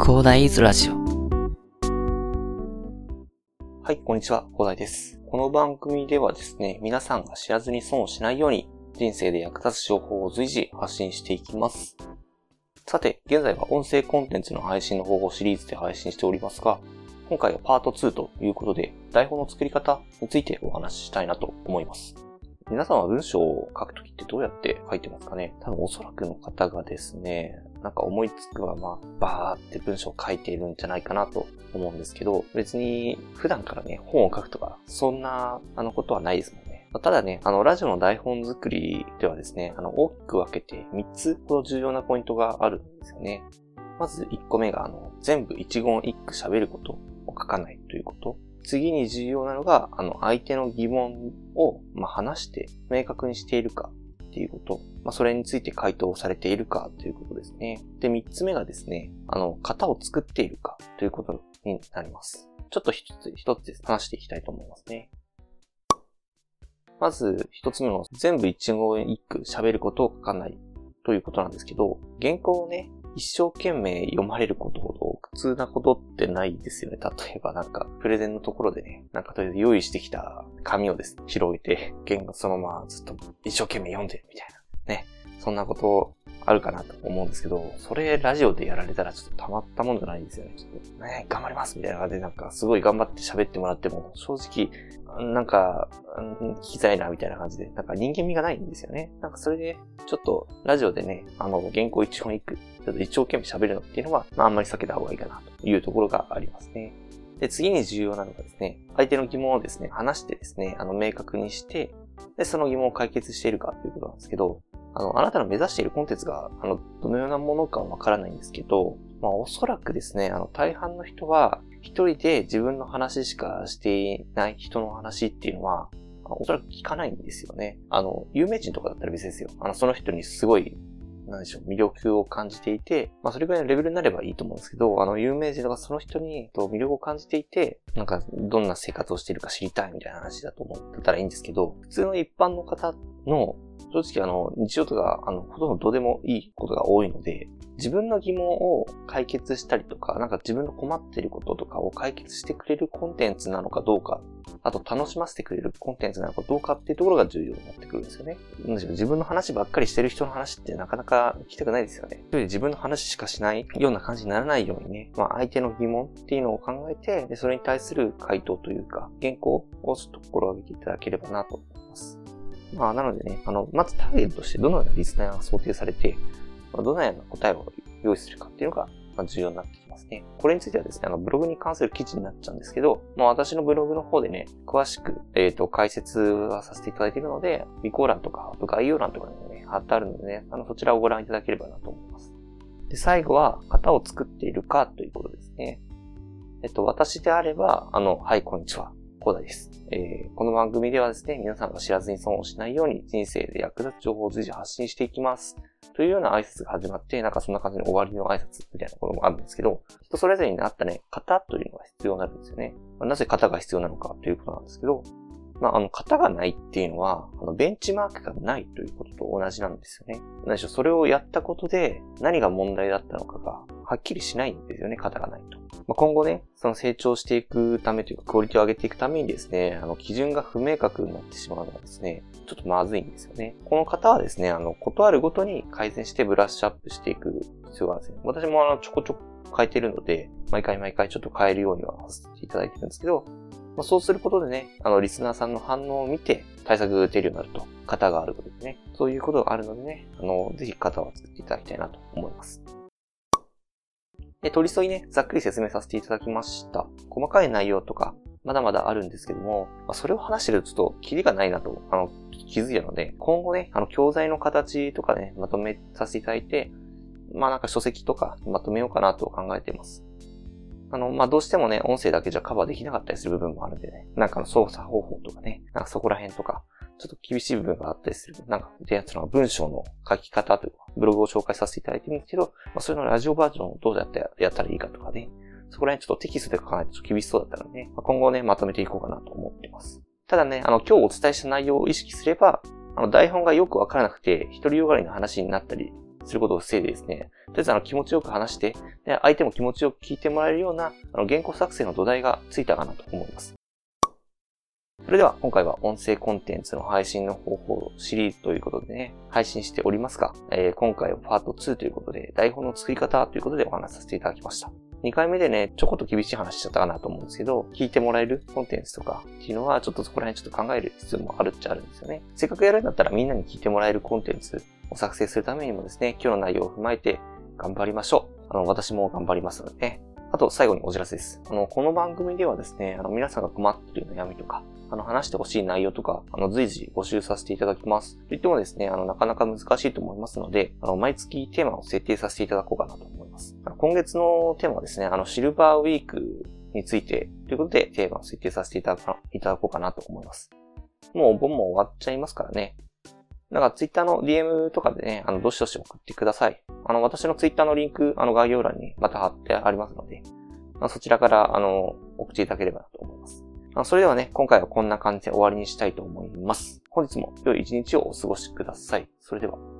広大イズラジオ。はい、こんにちは、広大です。この番組ではですね、皆さんが知らずに損をしないように、人生で役立つ情報を随時発信していきます。さて、現在は音声コンテンツの配信の方法シリーズで配信しておりますが、今回はパート2ということで、台本の作り方についてお話ししたいなと思います。皆さんは文章を書くときってどうやって書いてますかね？多分おそらくの方がですね、なんか思いつくはバーって文章を書いているんじゃないかなと思うんですけど、別に普段からね、本を書くとか、そんなことはないですもんね。ただね、ラジオの台本作りではですね、大きく分けて3つほど重要なポイントがあるんですよね。まず1個目が、全部一言一句喋ることを書かないということ。次に重要なのが、相手の疑問を、話して明確にしているかっていうこと。それについて回答されているかということですね。で、3つ目がですね、型を作っているかということになります。ちょっと一つ話していきたいと思いますね。まず、1つ目の、全部一言一句喋ることを書かないということなんですけど、原稿をね、一生懸命読まれることほど苦痛なことってないですよね。例えばプレゼンのところでね、とりあえず用意してきた紙をですね、広げて、原稿そのままずっと一生懸命読んでるみたいなね、そんなことあるかなと思うんですけど、それラジオでやられたらちょっとたまったもんじゃないんですよね。ちょっとね、頑張りますみたいな感じですごい頑張って喋ってもらっても、正直、聞きたいなみたいな感じで、人間味がないんですよね。それで、ちょっとラジオでね、原稿一本一句、ちょっと一生懸命喋るのっていうのは、あんまり避けた方がいいかなというところがありますね。で、次に重要なのがですね、相手の疑問をですね、話してですね、明確にして、で、その疑問を解決しているかということなんですけど、あなたの目指しているコンテンツが、どのようなものかはわからないんですけど、おそらくですね、大半の人は、一人で自分の話しかしていない人の話っていうのは、おそらく聞かないんですよね。有名人とかだったら別ですよ。その人にすごい、魅力を感じていて、それぐらいのレベルになればいいと思うんですけど、有名人とかその人に魅力を感じていて、どんな生活をしているか知りたいみたいな話だと思ってたらいいんですけど、普通の一般の方の、正直日常とか、ほとんどどうでもいいことが多いので、自分の疑問を解決したりとか、自分の困っていることとかを解決してくれるコンテンツなのかどうか、あと楽しませてくれるコンテンツなのかどうかっていうところが重要になってくるんですよね。自分の話ばっかりしてる人の話ってなかなか聞きたくないですよね。一人で自分の話しかしないような感じにならないようにね、相手の疑問っていうのを考えて、でそれに対する回答というか、原稿をちょっと心がけていただければなと思います。なのでね、まずターゲットとしてどのようなリスナーが想定されて、どのような答えを用意するかっていうのが重要になってきますね。これについてはですね、ブログに関する記事になっちゃうんですけど、私のブログの方でね、詳しく、解説はさせていただいているので、備考欄とか、あと概要欄とかにね、貼ってあるのでね、そちらをご覧いただければなと思います。で、最後は、型を作っているかということですね。私であれば、はい、こんにちは。広大です。この番組ではですね、皆さんが知らずに損をしないように人生で役立つ情報を随時発信していきます。というような挨拶が始まって、そんな感じの終わりの挨拶みたいなこともあるんですけど、人それぞれにあったね、型というのが必要になるんですよね。なぜ型が必要なのかということなんですけど、型がないっていうのは、ベンチマークがないということと同じなんですよね。何でしょう、それをやったことで何が問題だったのかがはっきりしないんですよね、型がないと。今後ね、その成長していくためというか、クオリティを上げていくためにですね、基準が不明確になってしまうのはですね、ちょっとまずいんですよね。この方はですね、ことあるごとに改善してブラッシュアップしていく必要があるんですね。私もちょこちょこ変えてるので、毎回ちょっと変えるようにはさせていただいてるんですけど、そうすることでね、リスナーさんの反応を見て対策が出るようになると、型があることでね、そういうことがあるのでね、ぜひ型を作っていただきたいなと思います。で、取り急ぎね、ざっくり説明させていただきました。細かい内容とか、まだまだあるんですけども、それを話してるとちょっとキリがないなと、気づいたので、今後ね、教材の形とかね、まとめさせていただいて、書籍とかまとめようかなと考えています。どうしてもね、音声だけじゃカバーできなかったりする部分もあるんでね、操作方法とかね、そこら辺とか、ちょっと厳しい部分があったりする。で、その文章の書き方というか、ブログを紹介させていただいてるんですけど、それのラジオバージョンをどうやってやったらいいかとかね、そこら辺ちょっとテキストで書かないと厳しそうだったのでね、今後ね、まとめていこうかなと思っています。ただね、今日お伝えした内容を意識すれば、台本がよくわからなくて、一人よがりの話になったりすることを防いでですね、とりあえず気持ちよく話して、で相手も気持ちよく聞いてもらえるような原稿作成の土台がついたかなと思います。それでは今回は音声コンテンツの配信の方法シリーズということでね、配信しておりますが、今回はパート2ということで、台本の作り方ということでお話しさせていただきました。2回目でね、ちょこっと厳しい話しちゃったかなと思うんですけど、聞いてもらえるコンテンツとかっていうのは、ちょっとそこら辺考える必要もあるっちゃあるんですよね。せっかくやるんだったらみんなに聞いてもらえるコンテンツを作成するためにもですね、今日の内容を踏まえて頑張りましょう。私も頑張りますのでね。あと最後にお知らせです。この番組ではですね、皆さんが困っている悩みとか、話してほしい内容とか、随時募集させていただきます。といってもですね、なかなか難しいと思いますので、毎月テーマを設定させていただこうかなと思います。今月のテーマはですね、シルバーウィークについてということでテーマを設定させていただこうかなと思います。もうお盆も終わっちゃいますからね。なんかツイッターの DM とかでね、どしどし送ってください。私のツイッターのリンク、概要欄にまた貼ってありますので、そちらから、送っていただければなと思います。それではね、今回はこんな感じで終わりにしたいと思います。本日も良い一日をお過ごしください。それでは。